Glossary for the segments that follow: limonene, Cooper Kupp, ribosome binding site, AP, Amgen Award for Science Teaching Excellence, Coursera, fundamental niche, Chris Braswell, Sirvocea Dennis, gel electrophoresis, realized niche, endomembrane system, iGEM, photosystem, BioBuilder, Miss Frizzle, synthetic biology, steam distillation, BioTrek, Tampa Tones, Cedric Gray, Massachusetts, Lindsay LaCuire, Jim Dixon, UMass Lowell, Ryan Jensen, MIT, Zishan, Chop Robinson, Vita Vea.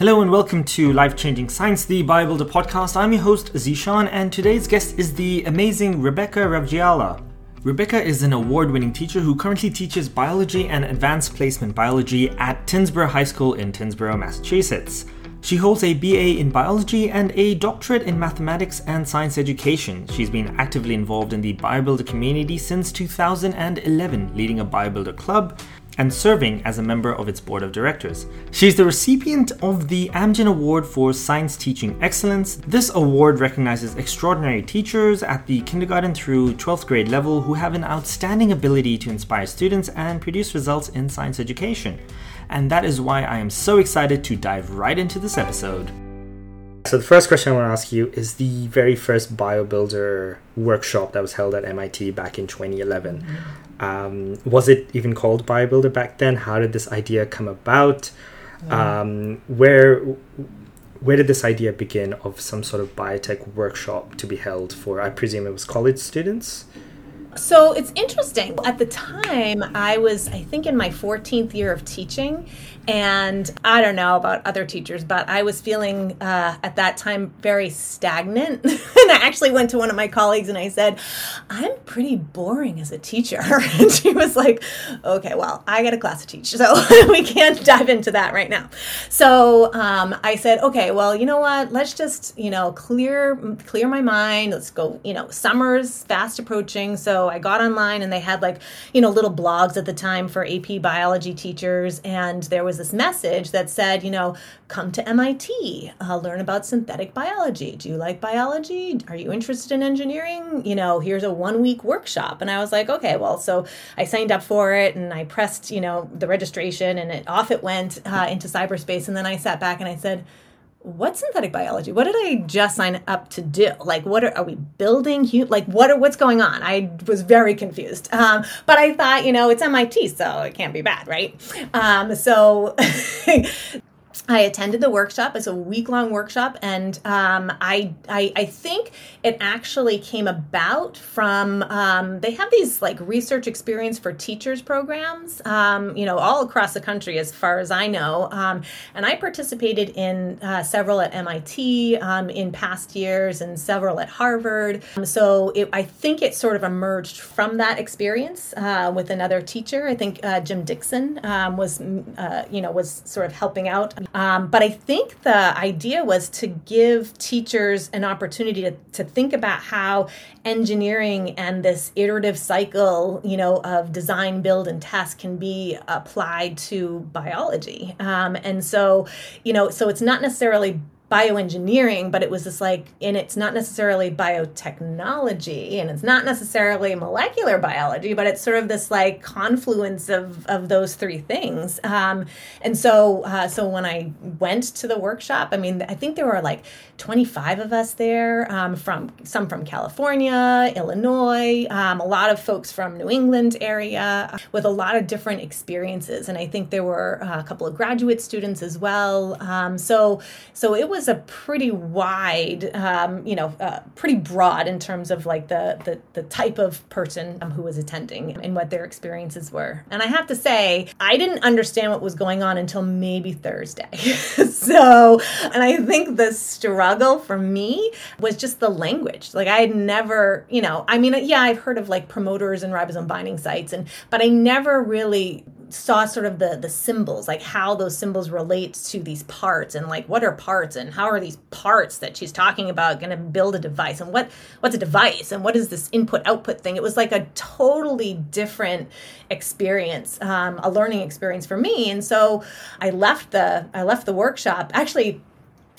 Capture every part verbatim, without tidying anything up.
Hello and welcome to Life-Changing Science, the BioBuilder podcast. I'm your host, Zishan, and today's guest is the amazing Rebecca Ravjiala. Rebecca is an award-winning teacher who currently teaches biology and advanced placement biology at Tyngsborough High School in Tyngsborough, Massachusetts. She holds a B A in biology and a doctorate in mathematics and science education. She's been actively involved in the BioBuilder community since two thousand eleven, leading a BioBuilder club and serving as a member of its board of directors. She's the recipient of the Amgen Award for Science Teaching Excellence. This award recognizes extraordinary teachers at the kindergarten through twelfth grade level who have an outstanding ability to inspire students and produce results in science education. And that is why I am so excited to dive right into this episode. So the first question I want to ask you is the very first BioBuilder workshop that was held at M I T back in twenty eleven. Um, was it even called BioBuilder back then? How did this idea come about? Um, where where did this idea begin of some sort of biotech workshop to be held for, I presume it was college students? So it's interesting. At the time, I was, I think, in my fourteenth year of teaching, and I don't know about other teachers, but I was feeling uh, at that time very stagnant. And I actually went to one of my colleagues and I said, "I'm pretty boring as a teacher." And she was like, "Okay, well, I got a class to teach, so we can't dive into that right now." So um, I said, "Okay, well, you know what? Let's just, you know, clear clear my mind. Let's go. You know, summer's fast approaching, so." So I got online and they had like, you know, little blogs at the time for A P biology teachers. And there was this message that said, you know, come to M I T, uh, learn about synthetic biology. Do you like biology? Are you interested in engineering? You know, here's a one week workshop. And I was like, okay, well, so I signed up for it and I pressed, you know, the registration and it off it went uh, into cyberspace. And then I sat back and I said, what's synthetic biology? What did I just sign up to do? Like, what are, are we building? Hu- like, what are, what's going on? I was very confused. Um, but I thought, you know, it's M I T, so it can't be bad, right? Um, so I attended the workshop. It's a week-long workshop. And um, I, I I think it actually came about from, um, they have these like research experience for teachers programs, um, you know, all across the country as far as I know. Um, and I participated in uh, several at M I T um, in past years and several at Harvard. Um, so it, I think it sort of emerged from that experience uh, with another teacher. I think uh, Jim Dixon um, was, uh, you know, was sort of helping out. Um, but I think the idea was to give teachers an opportunity to, to think about how engineering and this iterative cycle, you know, of design, build, and test can be applied to biology. Um, and so, you know, so it's not necessarily bioengineering, but it was this like, and it's not necessarily biotechnology, and it's not necessarily molecular biology, but it's sort of this like confluence of of those three things. Um, and so, uh, so when I went to the workshop, I mean, I think there were like twenty-five of us there, um, from some from California, Illinois, um, a lot of folks from New England area, with a lot of different experiences. And I think there were a couple of graduate students as well. Um, so, so it was. was a pretty wide, um, you know, uh, pretty broad in terms of like the the, the type of person um, who was attending and what their experiences were. And I have to say, I didn't understand what was going on until maybe Thursday. So, and I think the struggle for me was just the language. Like I had never, you know, I mean, yeah, I've heard of like promoters and ribosome binding sites, and but I never really saw sort of the the symbols, like how those symbols relate to these parts and like what are parts and how are these parts that she's talking about going to build a device and what what's a device and what is this input output thing. It was like a totally different experience, um, a learning experience for me. And so I left the I left the workshop actually.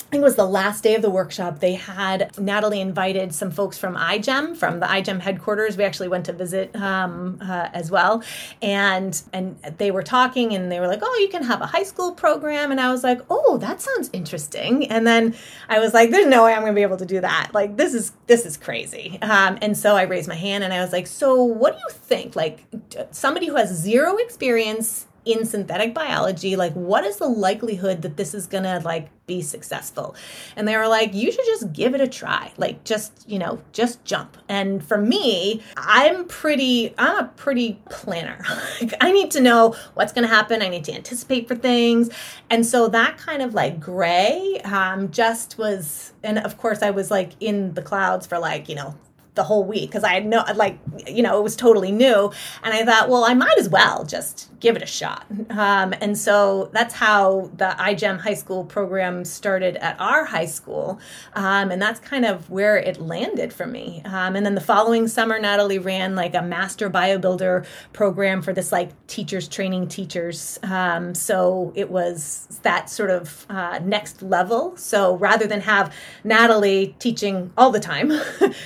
I think it was the last day of the workshop. They had Natalie invited some folks from iGEM, from the iGEM headquarters. We actually went to visit um, uh, as well, and and they were talking, and they were like, "Oh, you can have a high school program," and I was like, "Oh, that sounds interesting." And then I was like, "There's no way I'm going to be able to do that. Like this is this is crazy." Um, and so I raised my hand, and I was like, "So what do you think? Like somebody who has zero experience in synthetic biology, like, what is the likelihood that this is going to, like, be successful? And they were like, you should just give it a try. Like, just, you know, just jump. And for me, I'm pretty, I'm a pretty planner. Like, I need to know what's going to happen. I need to anticipate for things. And so that kind of, like, gray um, just was, and of course I was, like, in the clouds for, like, you know, the whole week, because I had no, like, you know, it was totally new. And I thought, well, I might as well just give it a shot. Um, and so that's how the iGEM high school program started at our high school. Um, and that's kind of where it landed for me. Um, and then the following summer, Natalie ran like a master BioBuilder program for this, like, teachers training teachers. Um, so it was that sort of uh, next level. So rather than have Natalie teaching all the time,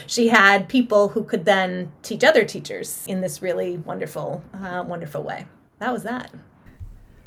she had people who could then teach other teachers in this really wonderful, uh, wonderful way. That was that.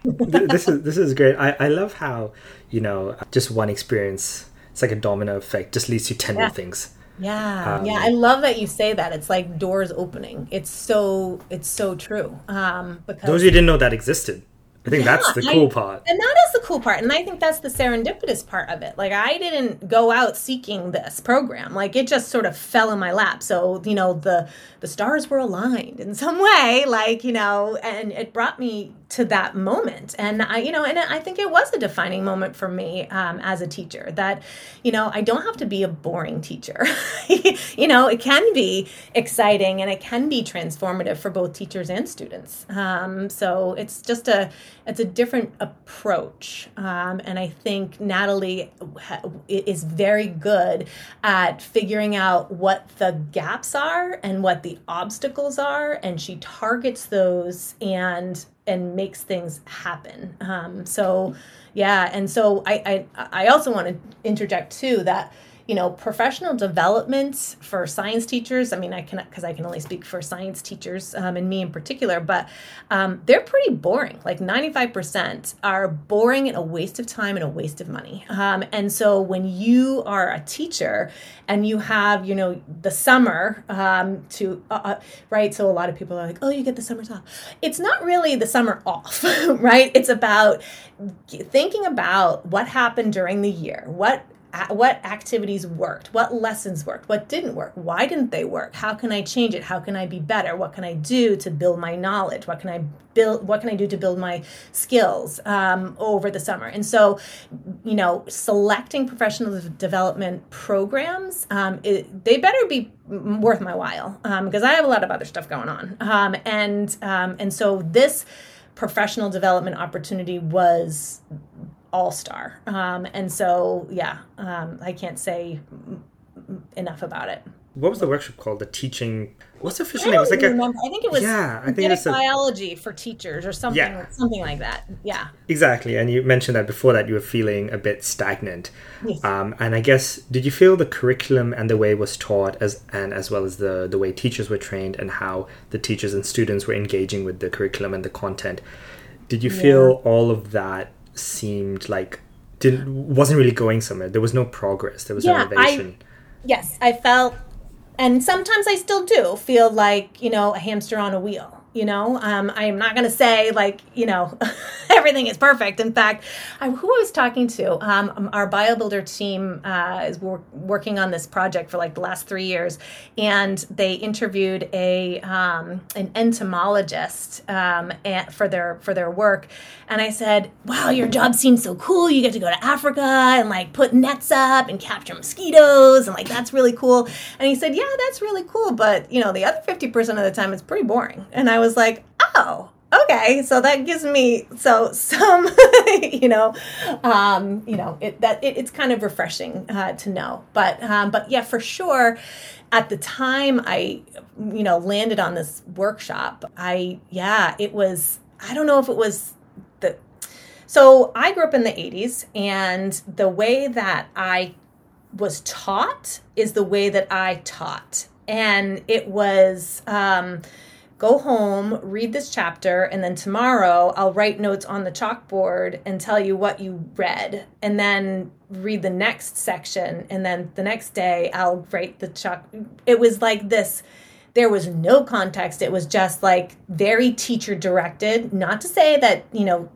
This is this is great. I, I love how, you know, just one experience, it's like a domino effect, just leads to ten yeah. more things. Yeah. Um, yeah. I love that you say that. It's like doors opening. It's so, it's so true. Um, because those you didn't know that existed. I think yeah, that's the cool I, part. And that is the cool part. And I think that's the serendipitous part of it. Like, I didn't go out seeking this program. Like, it just sort of fell in my lap. So, you know, the, the stars were aligned in some way, like, you know, and it brought me to that moment. And I, you know, and I think it was a defining moment for me um, as a teacher that, you know, I don't have to be a boring teacher. You know, it can be exciting and it can be transformative for both teachers and students. Um, so it's just a, It's a different approach. Um, and I think Natalie ha- is very good at figuring out what the gaps are and what the obstacles are. And she targets those and and makes things happen. Um, so, yeah. And so I, I, I also want to interject, too, that, you know, professional development for science teachers. I mean, I can, because I can only speak for science teachers um, and me in particular, but um, they're pretty boring. Like ninety-five percent are boring and a waste of time and a waste of money. Um, and so when you are a teacher and you have, you know, the summer um, to, uh, uh, right? So a lot of people are like, oh, you get the summer off. It's not really the summer off, right? It's about thinking about what happened during the year, what What activities worked? What lessons worked? What didn't work? Why didn't they work? How can I change it? How can I be better? What can I do to build my knowledge? What can I build? What can I do to build my skills um, over the summer? And so, you know, selecting professional development programs, um, it, they better be worth my while because um, I have a lot of other stuff going on. Um, and um, and so this professional development opportunity was all-star. Um, and so, yeah, um, I can't say m- m- enough about it. What was the workshop called? The teaching... What's the official name? I, like I think it was yeah, I think it's a, biology for teachers or something, yeah. something like that. Yeah. Exactly. And you mentioned that before that you were feeling a bit stagnant. Yes. Um, and I guess, did you feel the curriculum and the way it was taught as and as well as the, the way teachers were trained and how the teachers and students were engaging with the curriculum and the content? Did you feel yeah. all of that seemed like didn't wasn't really going somewhere? There was no progress. There was yeah, no innovation. I, yes, I felt, and sometimes I still do feel like, you know, a hamster on a wheel. You know, um, I am not going to say like, you know, everything is perfect. In fact, I, who I was talking to, um, our BioBuilder team uh, is wor- working on this project for like the last three years. And they interviewed a um, an entomologist um, at, for their for their work. And I said, wow, your job seems so cool. You get to go to Africa and like put nets up and capture mosquitoes. And like, that's really cool. And he said, yeah, that's really cool. But, you know, the other fifty percent of the time it's pretty boring. And I I was like, oh, okay. So that gives me so some, you know, um, you know, it, that it, it's kind of refreshing uh, to know. But um, but yeah, for sure. At the time I, you know, landed on this workshop, I yeah, it was I don't know if it was the. So I grew up in the eighties, and the way that I was taught is the way that I taught, and it was. Um, Go home, read this chapter, and then tomorrow I'll write notes on the chalkboard and tell you what you read, and then read the next section, and then the next day I'll write the chalk. It was like this. There was no context. It was just like very teacher directed. Not to say that, you know,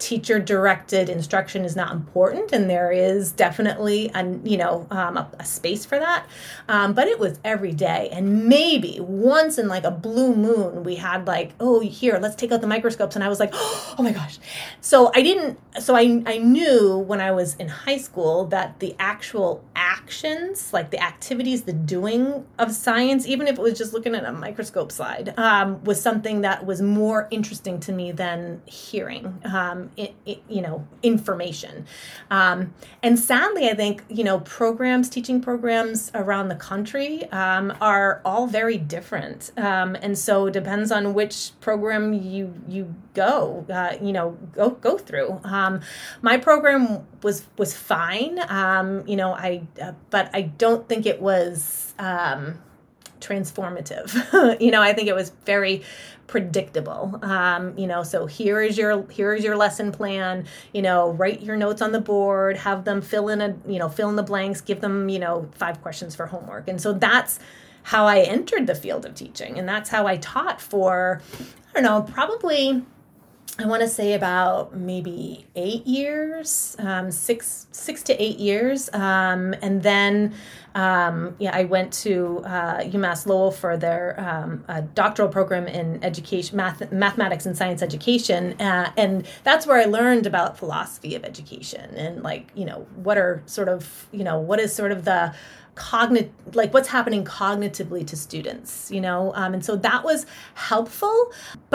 teacher directed instruction is not important, and there is definitely a, you know, um, a, a space for that. Um, but it was every day. And maybe once in like a blue moon, we had like, oh, here, let's take out the microscopes. And I was like, oh my gosh. So I didn't, so I, I knew when I was in high school that the actual actions, like the activities, the doing of science, even if it was just looking at a microscope slide, um, was something that was more interesting to me than hearing, um, It, it, you know, information. Um, and sadly, I think, you know, programs, teaching programs around the country um, are all very different. Um, and so it depends on which program you you go, uh, you know, go go through. Um, my program was was fine, um, you know, I uh, but I don't think it was um, transformative. You know, I think it was very predictable. Um, you know, so here is your, here is your lesson plan, you know, write your notes on the board, have them fill in a, you know, fill in the blanks, give them, you know, five questions for homework. And so that's how I entered the field of teaching. And that's how I taught for, I don't know, probably, I want to say about maybe eight years, um, six, six to eight years. Um, and then, um, yeah, I went to uh, UMass Lowell for their um, a doctoral program in education, math, mathematics and science education. Uh, and that's where I learned about philosophy of education and like, you know, what are sort of, you know, what is sort of the cognitive, like what's happening cognitively to students, you know, um, and so that was helpful.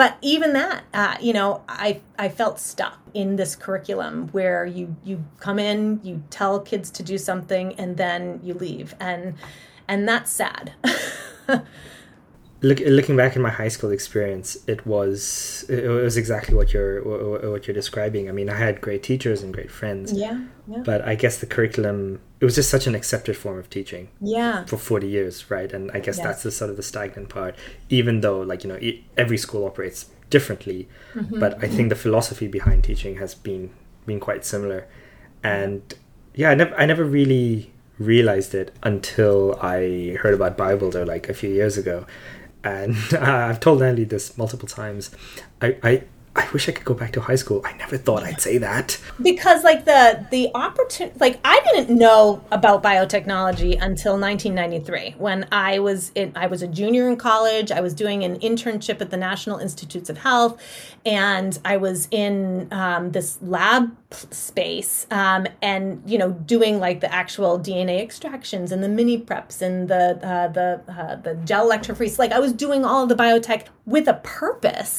But even that, uh, you know, I I felt stuck in this curriculum where you you come in, you tell kids to do something, and then you leave, and and that's sad. Look, looking back in my high school experience, it was it was exactly what you're what you're describing. I mean, I had great teachers and great friends. Yeah, yeah. But I guess the curriculum, it was just such an accepted form of teaching. Yeah. For forty years, right? And I guess yes. that's the sort of the stagnant part. Even though, like, you know, it, every school operates differently, mm-hmm. but I think the philosophy behind teaching has been been quite similar. And yeah, I never I never really realized it until I heard about BioBuilder like a few years ago. And uh, I've told Natalie this multiple times. I, I I wish I could go back to high school. I never thought I'd say that. Because like the the opportunity, like I didn't know about biotechnology until nineteen ninety-three when I was in, I was a junior in college. I was doing an internship at the National Institutes of Health, and I was in um, this lab space um, and, you know, doing like the actual D N A extractions and the mini preps and the uh, the uh, the gel electrophoresis. Like I was doing all of the biotech with a purpose.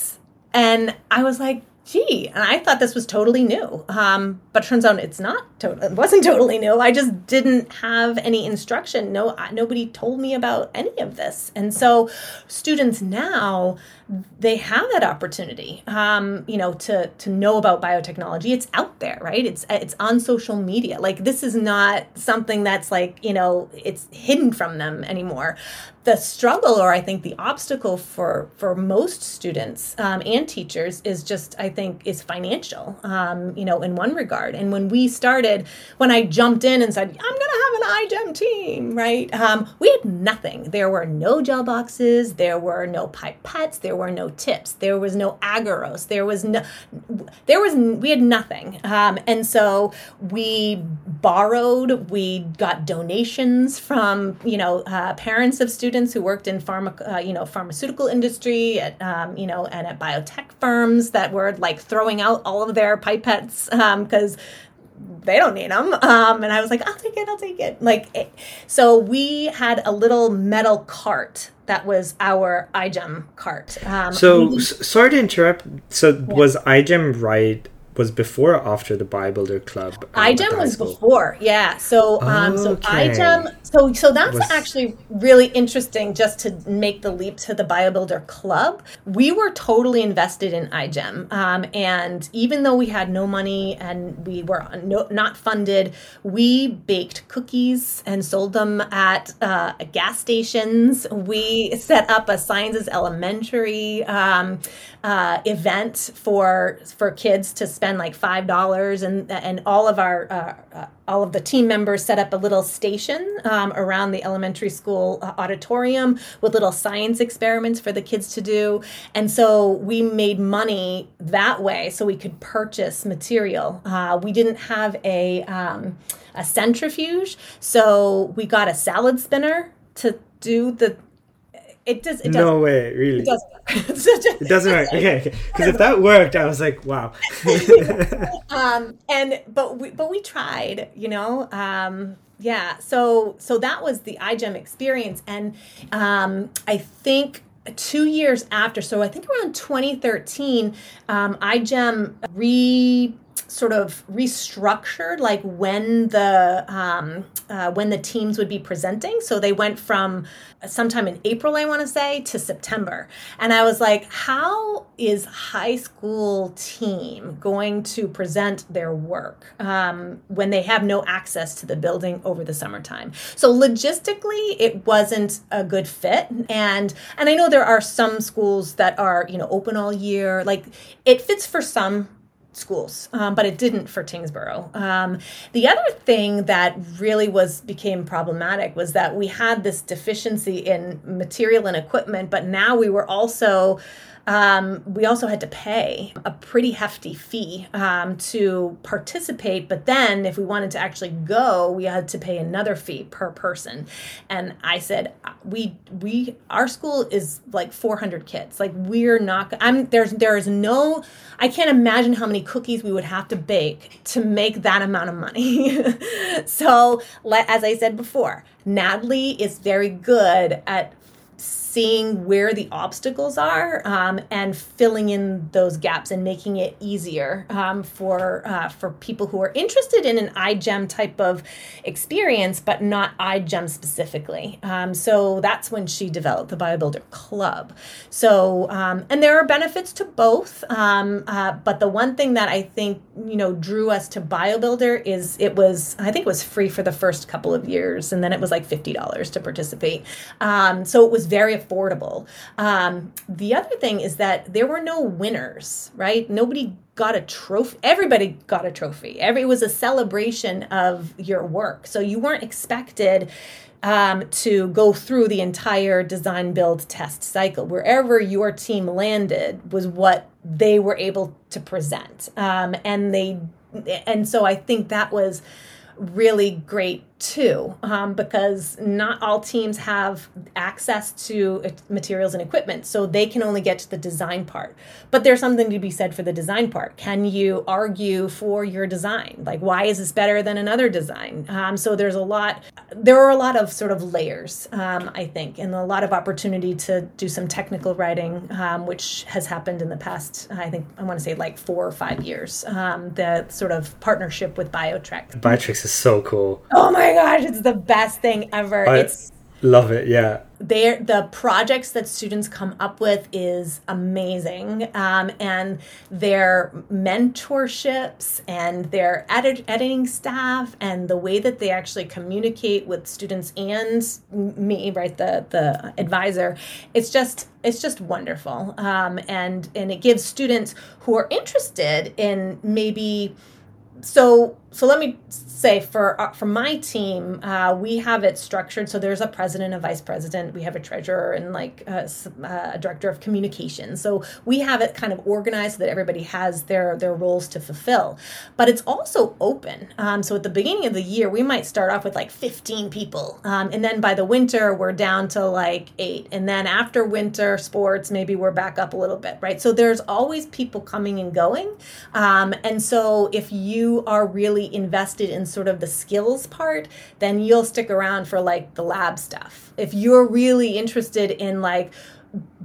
And I was like, gee, and I thought this was totally new. Um, but turns out it's not, to- it wasn't totally new. I just didn't have any instruction. No, nobody told me about any of this. And so students now, they have that opportunity, um, you know, to, to know about biotechnology. It's out there, right? It's, it's on social media. Like this is not something that's like, you know, it's hidden from them anymore. The struggle, or I think the obstacle for, for most students um, and teachers is just, I think, is financial, um, you know, in one regard. And when we started, when I jumped in and said, I'm going to have an iGEM team, right? Um, we had nothing. There were no gel boxes. There were no pipettes. There were no tips. There was no agarose. There was no, there was, we had nothing. Um, and so we borrowed, we got donations from, you know, uh, parents of students who worked in pharma, uh, you know, pharmaceutical industry, at, um, you know, and at biotech firms that were like throwing out all of their pipettes because um, they don't need them. Um, and I was like, I'll take it, I'll take it. Like, it, so we had a little metal cart that was our iGEM cart. Um, so we, sorry to interrupt. So yeah. Was iGEM right? Was before or after the BioBuilder Club? Um, iGEM was before, yeah. So, um, so okay. iGEM, so so that's was... actually really interesting. Just to make the leap to the BioBuilder Club, we were totally invested in iGEM, um, and even though we had no money and we were no, not funded, we baked cookies and sold them at uh, gas stations. We set up a Sciences Elementary um, uh, event for for kids to spend spend like five dollars, and and all of our uh, uh, all of the team members set up a little station um, around the elementary school auditorium with little science experiments for the kids to do. And so we made money that way so we could purchase material. Uh, we didn't have a um, a centrifuge, so we got a salad spinner to do the It does. It no way, really. It doesn't work. It doesn't work. Okay, okay. Because if that worked, I was like, wow. um, and but we but we tried, you know. Um, yeah. So so that was the iGEM experience, and um, I think two years after, so I think around twenty thirteen, um, iGEM re. sort of restructured like when the um, uh, when the teams would be presenting. So they went from sometime in April, I want to say, to September. And I was like, how is high school team going to present their work um, when they have no access to the building over the summertime? So logistically, it wasn't a good fit. And and I know there are some schools that are, you know, open all year. Like it fits for some schools, um, but it didn't for Tyngsborough. Um, the other thing that really was became problematic was that we had this deficiency in material and equipment, but now we were also um, we also had to pay a pretty hefty fee um, to participate. But then if we wanted to actually go, we had to pay another fee per person. And I said, we we our school is like four hundred kids. Like we're not. I'm there's there is no. I can't imagine how many cookies we would have to bake to make that amount of money. So, as I said before, Natalie is very good at seeing where the obstacles are um, and filling in those gaps and making it easier um, for uh, for people who are interested in an iGEM type of experience, but not iGEM specifically. Um, so that's when she developed the BioBuilder Club. So um, and there are benefits to both, um, uh, but the one thing that I think you know drew us to BioBuilder is it was I think it was free for the first couple of years, and then it was like fifty dollars to participate. Um, so it was very affordable. Um, the other thing is that there were no winners, right? Nobody got a trophy. Everybody got a trophy. Every, it was a celebration of your work. So you weren't expected um, to go through the entire design build test cycle. Wherever your team landed was what they were able to present. Um, and they, and so I think that was really great too, um, because not all teams have access to materials and equipment, so they can only get to the design part. But there's something to be said for the design part. Can you argue for your design? Like, why is this better than another design? Um, so there's a lot, there are a lot of sort of layers, um, I think, and a lot of opportunity to do some technical writing, um, which has happened in the past, I think, I want to say like four or five years, um, the sort of partnership with BioTrek. BioTrek is so cool. Oh my gosh, it's the best thing ever. I it's love it. Yeah, they're the projects that students come up with is amazing, um, and their mentorships and their edit- editing staff and the way that they actually communicate with students and me, right, the the advisor, it's just it's just wonderful, um, and and it gives students who are interested in maybe. So so let me say for uh, for my team, uh, we have it structured. So there's a president, a vice president. We have a treasurer and like a, a director of communications. So we have it kind of organized so that everybody has their, their roles to fulfill. But it's also open. Um, so at the beginning of the year, we might start off with like fifteen people. Um, and then by the winter, we're down to like eight. And then after winter sports, maybe we're back up a little bit, right? So there's always people coming and going. Um, and so if you are really invested in sort of the skills part, then you'll stick around for like the lab stuff. If you're really interested in like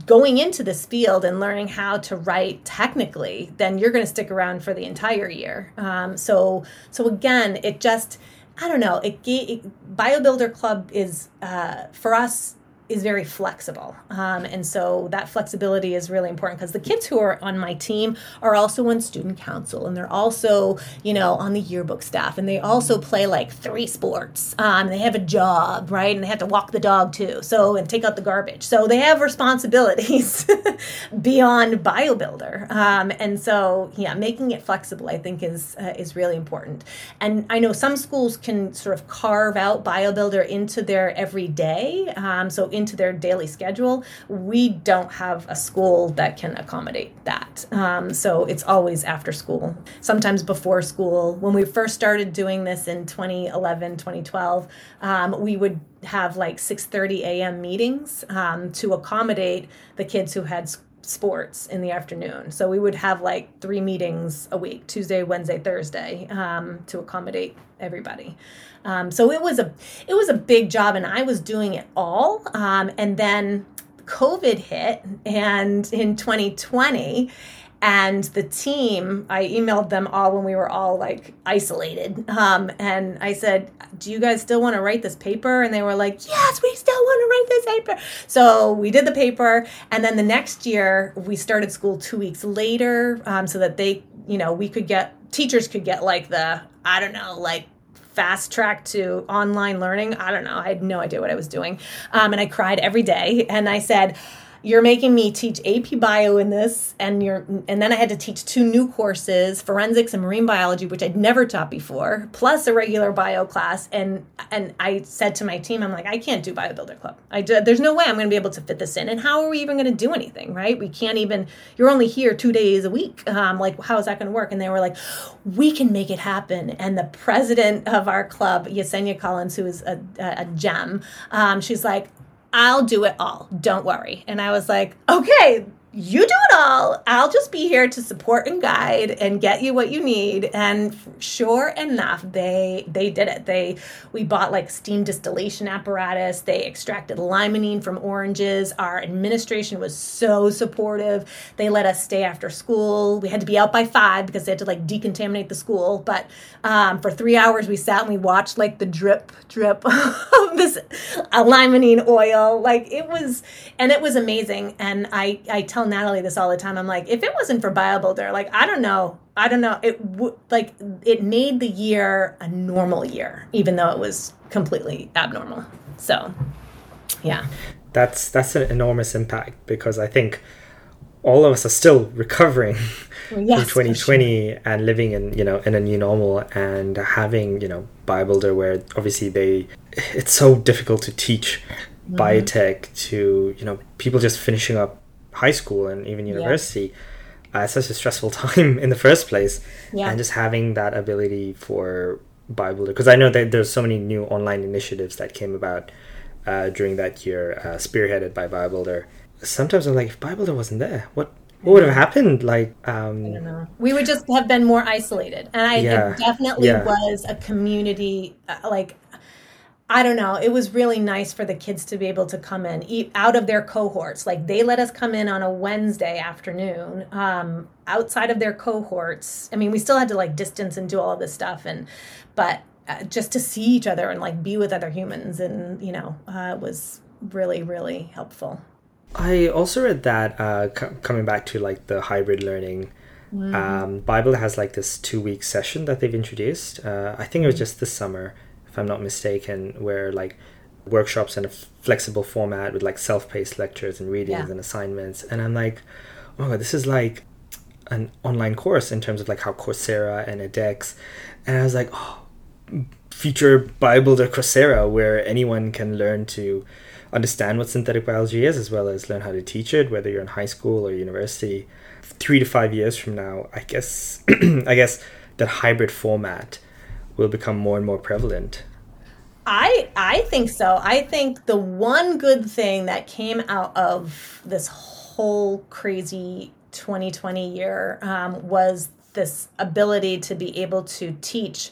going into this field and learning how to write technically, then you're going to stick around for the entire year. Um, so, so again, it just, I don't know, it, it BioBuilder Club is uh, for us, is very flexible. Um, and so that flexibility is really important because the kids who are on my team are also on student council, and they're also, you know, on the yearbook staff, and they also play like three sports. Um, they have a job, right? And they have to walk the dog too, so, and take out the garbage. So they have responsibilities beyond BioBuilder. Um, and so, yeah, making it flexible, I think, is uh, is really important. And I know some schools can sort of carve out BioBuilder into their everyday, um, so into their daily schedule. We don't have a school that can accommodate that. Um, so it's always after school, sometimes before school. When we first started doing this in twenty eleven, twenty twelve, um, we would have like six thirty a.m. meetings um, to accommodate the kids who had sports in the afternoon. So we would have like three meetings a week, Tuesday, Wednesday, Thursday, um, to accommodate everybody. Um, so it was a it was a big job, and I was doing it all. Um, and then COVID hit, and in twenty twenty. And the team, I emailed them all when we were all like isolated. Um, and I said, do you guys still want to write this paper? And they were like, yes, we still want to write this paper. So we did the paper. And then the next year we started school two weeks later, um, so that they, you know, we could get, teachers could get like the, I don't know, like fast track to online learning. I don't know. I had no idea what I was doing. Um, and I cried every day. And I said, you're making me teach A P Bio in this, and you're, and then I had to teach two new courses, forensics and marine biology, which I'd never taught before, plus a regular bio class. And and I said to my team, I'm like, I can't do BioBuilder Club. I do, there's no way I'm going to be able to fit this in. And how are we even going to do anything, right? We can't even, you're only here two days a week. Um, like, how is that going to work? And they were like, we can make it happen. And the president of our club, Yesenia Collins, who is a, a, a gem, um, she's like, I'll do it all. Don't worry. And I was like, okay, you do it all. I'll just be here to support and guide and get you what you need. And sure enough, they they did it. They we bought like steam distillation apparatus. They extracted limonene from oranges. Our administration was so supportive. They let us stay after school. We had to be out by five because they had to like decontaminate the school. But um, for three hours, we sat and we watched like the drip drip of this uh, limonene oil. Like it was, and it was amazing. And I I tell Natalie this all the time. I'm like, if it wasn't for BioBuilder, like, I don't know. I don't know. It w- like it made the year a normal year, even though it was completely abnormal. So, yeah. That's that's an enormous impact, because I think all of us are still recovering yes, from twenty twenty, sure. And living in, you know, in a new normal, and having, you know, BioBuilder, where obviously they it's so difficult to teach mm-hmm. biotech to, you know, people just finishing up high school and even university. Yeah. Uh, it's such a stressful time in the first place. Yeah. And just having that ability for BioBuilder, because I know that there's so many new online initiatives that came about uh, during that year, uh, spearheaded by BioBuilder. Sometimes I'm like, if BioBuilder wasn't there, what what would have happened? Like, um, I don't know. We would just have been more isolated. And I yeah. it definitely yeah. was a community, uh, like, I don't know. It was really nice for the kids to be able to come in, eat out of their cohorts. Like they let us come in on a Wednesday afternoon, um, outside of their cohorts. I mean, we still had to like distance and do all of this stuff, and but uh, just to see each other and like be with other humans, and you know, uh, was really really helpful. I also read that uh, c- coming back to like the hybrid learning. Mm. Um, BioBuilder has like this two week session that they've introduced. Uh, I think it was just this summer, if I'm not mistaken, where like workshops in a f- flexible format with like self-paced lectures and readings yeah. and assignments. And I'm like, oh my God, this is like an online course in terms of like how Coursera and edX. And I was like, oh, future BioBuilder Coursera, where anyone can learn to understand what synthetic biology is, as well as learn how to teach it, whether you're in high school or university. Three to five years from now, I guess, I guess that hybrid format will become more and more prevalent. I I think so. I think the one good thing that came out of this whole crazy twenty twenty year um, was this ability to be able to teach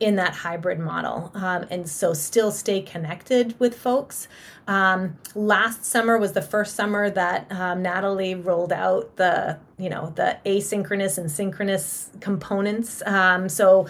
in that hybrid model, um, and so still stay connected with folks. Um, last summer was the first summer that um, Natalie rolled out the you know the asynchronous and synchronous components. Um, so.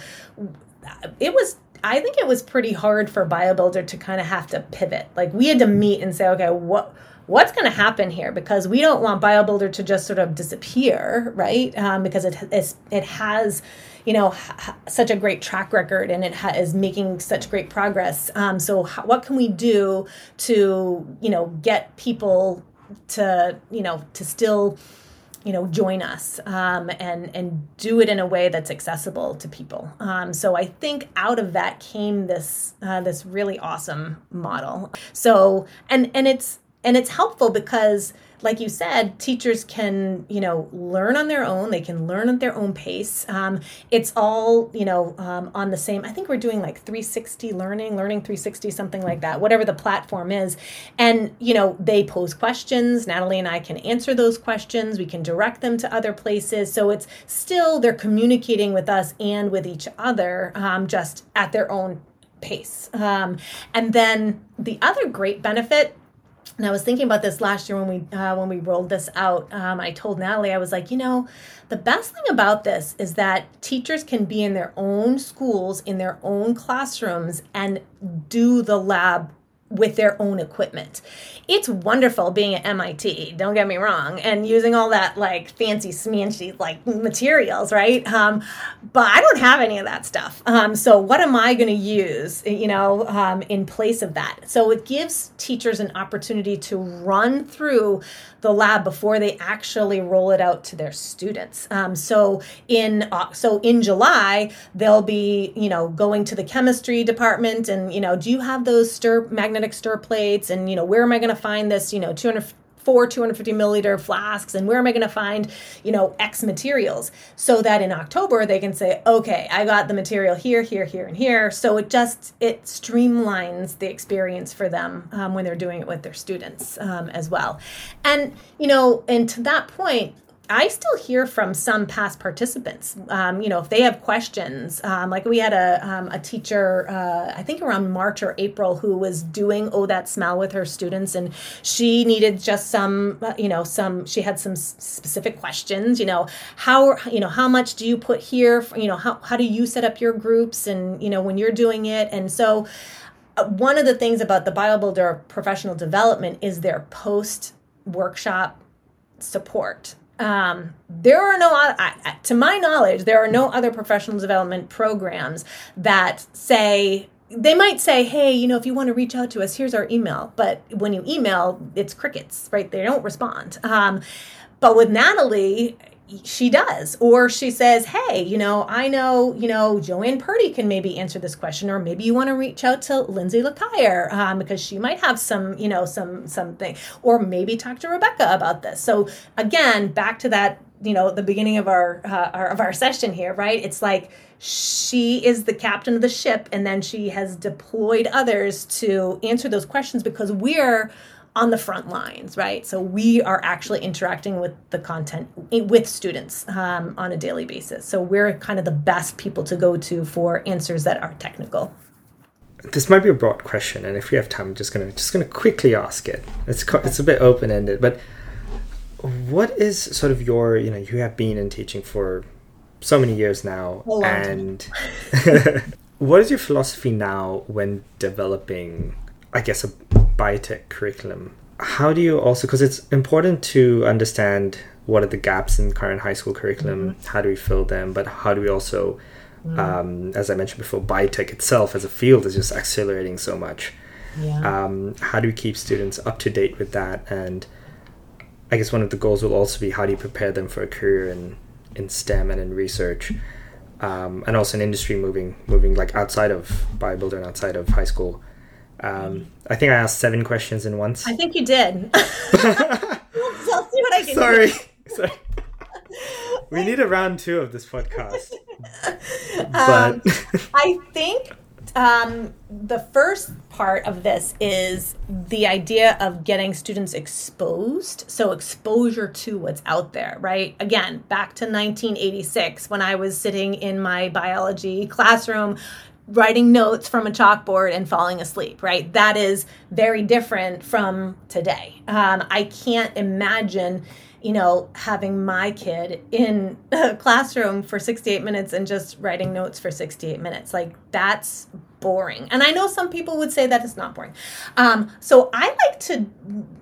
It was I think it was pretty hard for BioBuilder to kind of have to pivot. Like, we had to meet and say, okay, what what's going to happen here? Because we don't want BioBuilder to just sort of disappear, right? Um, because it it's, it has, you know, ha- such a great track record, and it ha- is making such great progress. Um, so h- what can we do to, you know, get people to, you know, to still, you know, join us um, and and do it in a way that's accessible to people. Um, so I think out of that came this uh, this really awesome model. So and and it's and it's helpful because, like you said, teachers can, you know, learn on their own. They can learn at their own pace. Um, it's all, you know, um, on the same. I think we're doing like three sixty learning, learning three sixty, something like that, whatever the platform is. And, you know, they pose questions. Natalie and I can answer those questions. We can direct them to other places. So it's still, they're communicating with us and with each other, um, just at their own pace. Um, and then the other great benefit, and I was thinking about this last year when we uh, when we rolled this out. Um, I told Natalie, I was like, you know, the best thing about this is that teachers can be in their own schools, in their own classrooms, and do the lab with their own equipment. It's wonderful being at M I T, don't get me wrong, and using all that like fancy smancy like materials, right? Um, but I don't have any of that stuff. Um, so what am I going to use, you know, um, in place of that? So it gives teachers an opportunity to run through the lab before they actually roll it out to their students. Um, so in uh, so in July, they'll be, you know, going to the chemistry department and, you know, do you have those stir magnetic stir plates, and, you know, where am I going to find this, you know, two hundred four, two hundred fifty milliliter flasks, and where am I going to find, you know, X materials, so that in October they can say, okay, I got the material here, here, here, and here. So it just, it streamlines the experience for them um, when they're doing it with their students um, as well. And, you know, and to that point, I still hear from some past participants, um, you know, if they have questions, um, like we had a um, a teacher, uh, I think around March or April, who was doing Oh That Smell with her students, and she needed just some, you know, some, she had some specific questions, you know, how, you know, how much do you put here, for, you know, how, how do you set up your groups and, you know, when you're doing it. And so uh, one of the things about the BioBuilder professional development is their post-workshop support. Um, there are no, I, to my knowledge, there are no other professional development programs that say, they might say, hey, you know, if you want to reach out to us, here's our email. But when you email, it's crickets, right? They don't respond. Um, but with Natalie, she does, or she says, hey, you know, I know, you know, Joanne Purdy can maybe answer this question, or maybe you want to reach out to Lindsay LaCuire um, because she might have some, you know, some something, or maybe talk to Rebecca about this. So again, back to that, you know, the beginning of our, uh, our of our session here, right? It's like she is the captain of the ship, and then she has deployed others to answer those questions because we're on the front lines, right? So we are actually interacting with the content, with students um, on a daily basis. So we're kind of the best people to go to for answers that are technical. This might be a broad question, and if we have time, I'm just gonna just gonna quickly ask it. It's it's a bit open ended, but what is sort of your, you know, you have been in teaching for so many years now, a long and time. What is your philosophy now when developing, I guess, a biotech curriculum? How do you also, because it's important to understand what are the gaps in current high school curriculum, mm-hmm. how do we fill them, but how do we also, mm. um, as I mentioned before, biotech itself as a field is just accelerating so much. Yeah. Um, how do we keep students up to date with that? And I guess one of the goals will also be how do you prepare them for a career in, in STEM and in research, um, and also in industry moving, moving like outside of BioBuilder and outside of high school. Um, I think I asked seven questions in once. I think you did. I'll see what I can Sorry. do. Sorry. We need a round two of this podcast. But um, I think um, the first part of this is the idea of getting students exposed. So exposure to what's out there, right? Again, back to nineteen eighty-six when I was sitting in my biology classroom writing notes from a chalkboard and falling asleep, right? That is very different from today. Um, I can't imagine you know, having my kid in a classroom for sixty-eight minutes and just writing notes for sixty-eight minutes. Like, that's boring. And I know some people would say that it's not boring. Um, so I like to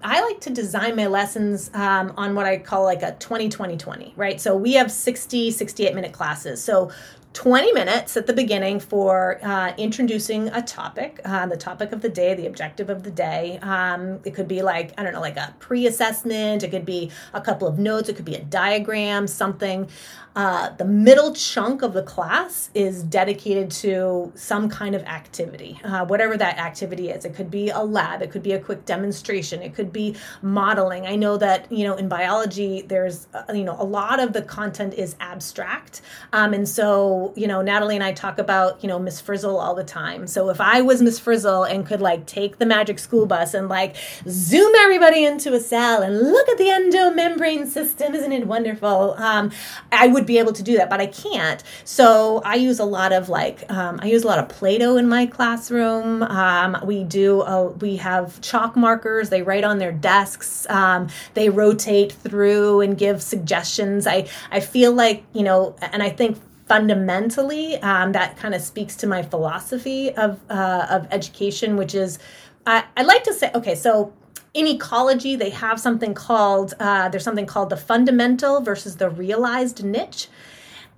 I like to design my lessons um, on what I call like a twenty twenty twenty, right? So we have sixty, sixty-eight minute classes. So twenty minutes at the beginning for uh, introducing a topic, uh, the topic of the day, the objective of the day. Um, it could be like, I don't know, like a pre-assessment. It could be a couple of notes. It could be a diagram, something. Uh, the middle chunk of the class is dedicated to some kind of activity, uh, whatever that activity is. It could be a lab. It could be a quick demonstration. It could be modeling. I know that, you know, in biology, there's, uh, you know, a lot of the content is abstract. Um, and so, you know, Natalie and I talk about, you know, Miss Frizzle all the time. So if I was Miss Frizzle and could like take the magic school bus and like zoom everybody into a cell and look at the endomembrane system, isn't it wonderful? Um, I would be able to do that, but I can't. So I use a lot of like um, I use a lot of Play-Doh in my classroom. Um, we do a, we have chalk markers. They write on their desks. Um, they rotate through and give suggestions. I I feel like, you know, and I think fundamentally um, that kind of speaks to my philosophy of uh, of education, which is I, I like to say okay, so. In ecology, they have something called, uh, there's something called the fundamental versus the realized niche.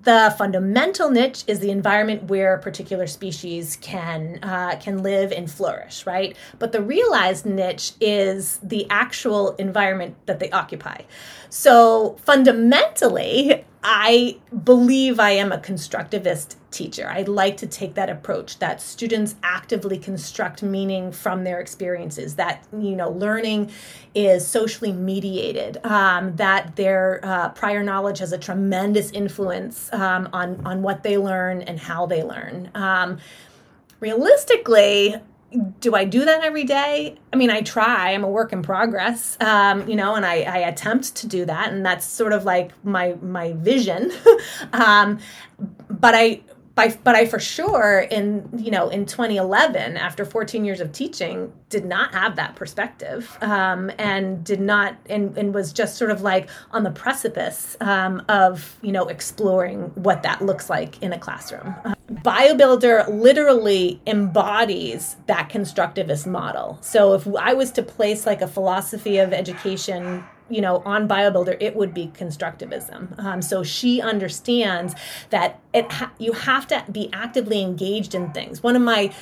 The fundamental niche is the environment where a particular species can uh, can live and flourish, right? But the realized niche is the actual environment that they occupy. So fundamentally, I believe I am a constructivist teacher. I like to take that approach that students actively construct meaning from their experiences, that, you know, learning is socially mediated, um, that their uh, prior knowledge has a tremendous influence um, on, on what they learn and how they learn. Um, realistically, do I do that every day? I mean, I try. I'm a work in progress, um, you know, and I, I attempt to do that. And that's sort of like my my vision. um, but I by, but I for sure in, you know, in twenty eleven, after fourteen years of teaching, did not have that perspective um, and did not and, and was just sort of like on the precipice um, of, you know, exploring what that looks like in a classroom. Uh, BioBuilder literally embodies that constructivist model. So if I was to place like a philosophy of education, you know, on BioBuilder, it would be constructivism. Um, so she understands that it ha- you have to be actively engaged in things. One of my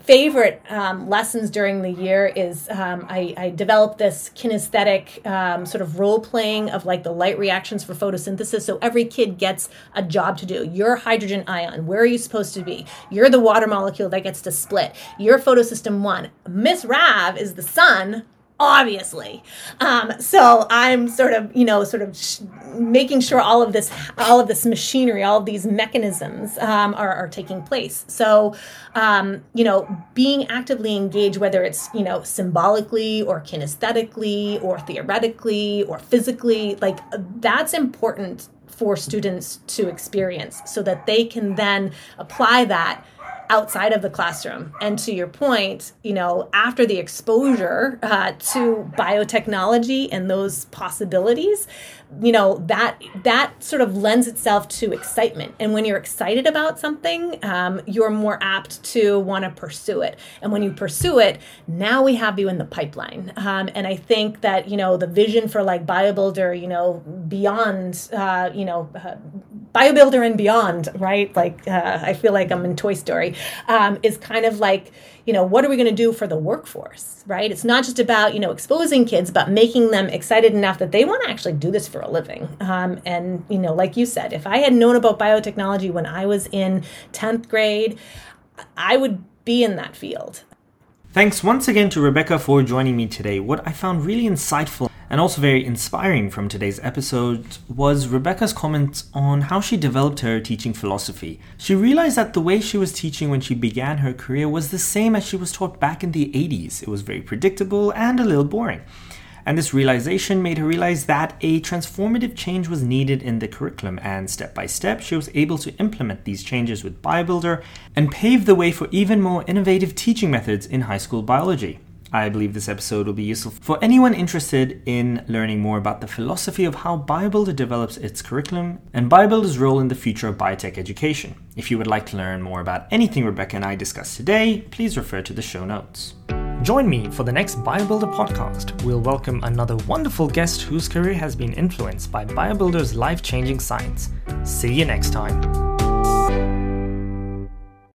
favorite um, lessons during the year is um, I, I developed this kinesthetic um, sort of role playing of like the light reactions for photosynthesis. So every kid gets a job to do. You're a hydrogen ion. Where are you supposed to be? You're the water molecule that gets to split. You're photosystem one. Miss Rav is the sun. Obviously. Um, so I'm sort of, you know, sort of sh- making sure all of this, all of this machinery, all of these mechanisms um, are, are taking place. So, um, you know, being actively engaged, whether it's, you know, symbolically or kinesthetically or theoretically or physically, like that's important for students to experience so that they can then apply that outside of the classroom. And to your point, you know, after the exposure uh, to biotechnology and those possibilities, you know, that that sort of lends itself to excitement. And when you're excited about something, um, you're more apt to want to pursue it. And when you pursue it, now we have you in the pipeline. Um, and I think that, you know, the vision for like BioBuilder, you know, beyond, uh, you know, uh, BioBuilder and beyond, right? Like, uh, I feel like I'm in Toy Story. Um, is kind of like, you know, what are we going to do for the workforce, right? It's not just about, you know, exposing kids, but making them excited enough that they want to actually do this for a living. Um, and, you know, like you said, if I had known about biotechnology when I was in tenth grade, I would be in that field. Thanks once again to Rebecca for joining me today. What I found really insightful and also very inspiring from today's episode was Rebecca's comments on how she developed her teaching philosophy. She realized that the way she was teaching when she began her career was the same as she was taught back in the eighties. It was very predictable and a little boring. And this realization made her realize that a transformative change was needed in the curriculum, and step by step, she was able to implement these changes with BioBuilder and pave the way for even more innovative teaching methods in high school biology. I believe this episode will be useful for anyone interested in learning more about the philosophy of how BioBuilder develops its curriculum and BioBuilder's role in the future of biotech education. If you would like to learn more about anything Rebecca and I discussed today, please refer to the show notes. Join me for the next BioBuilder podcast. We'll welcome another wonderful guest whose career has been influenced by BioBuilder's life-changing science. See you next time.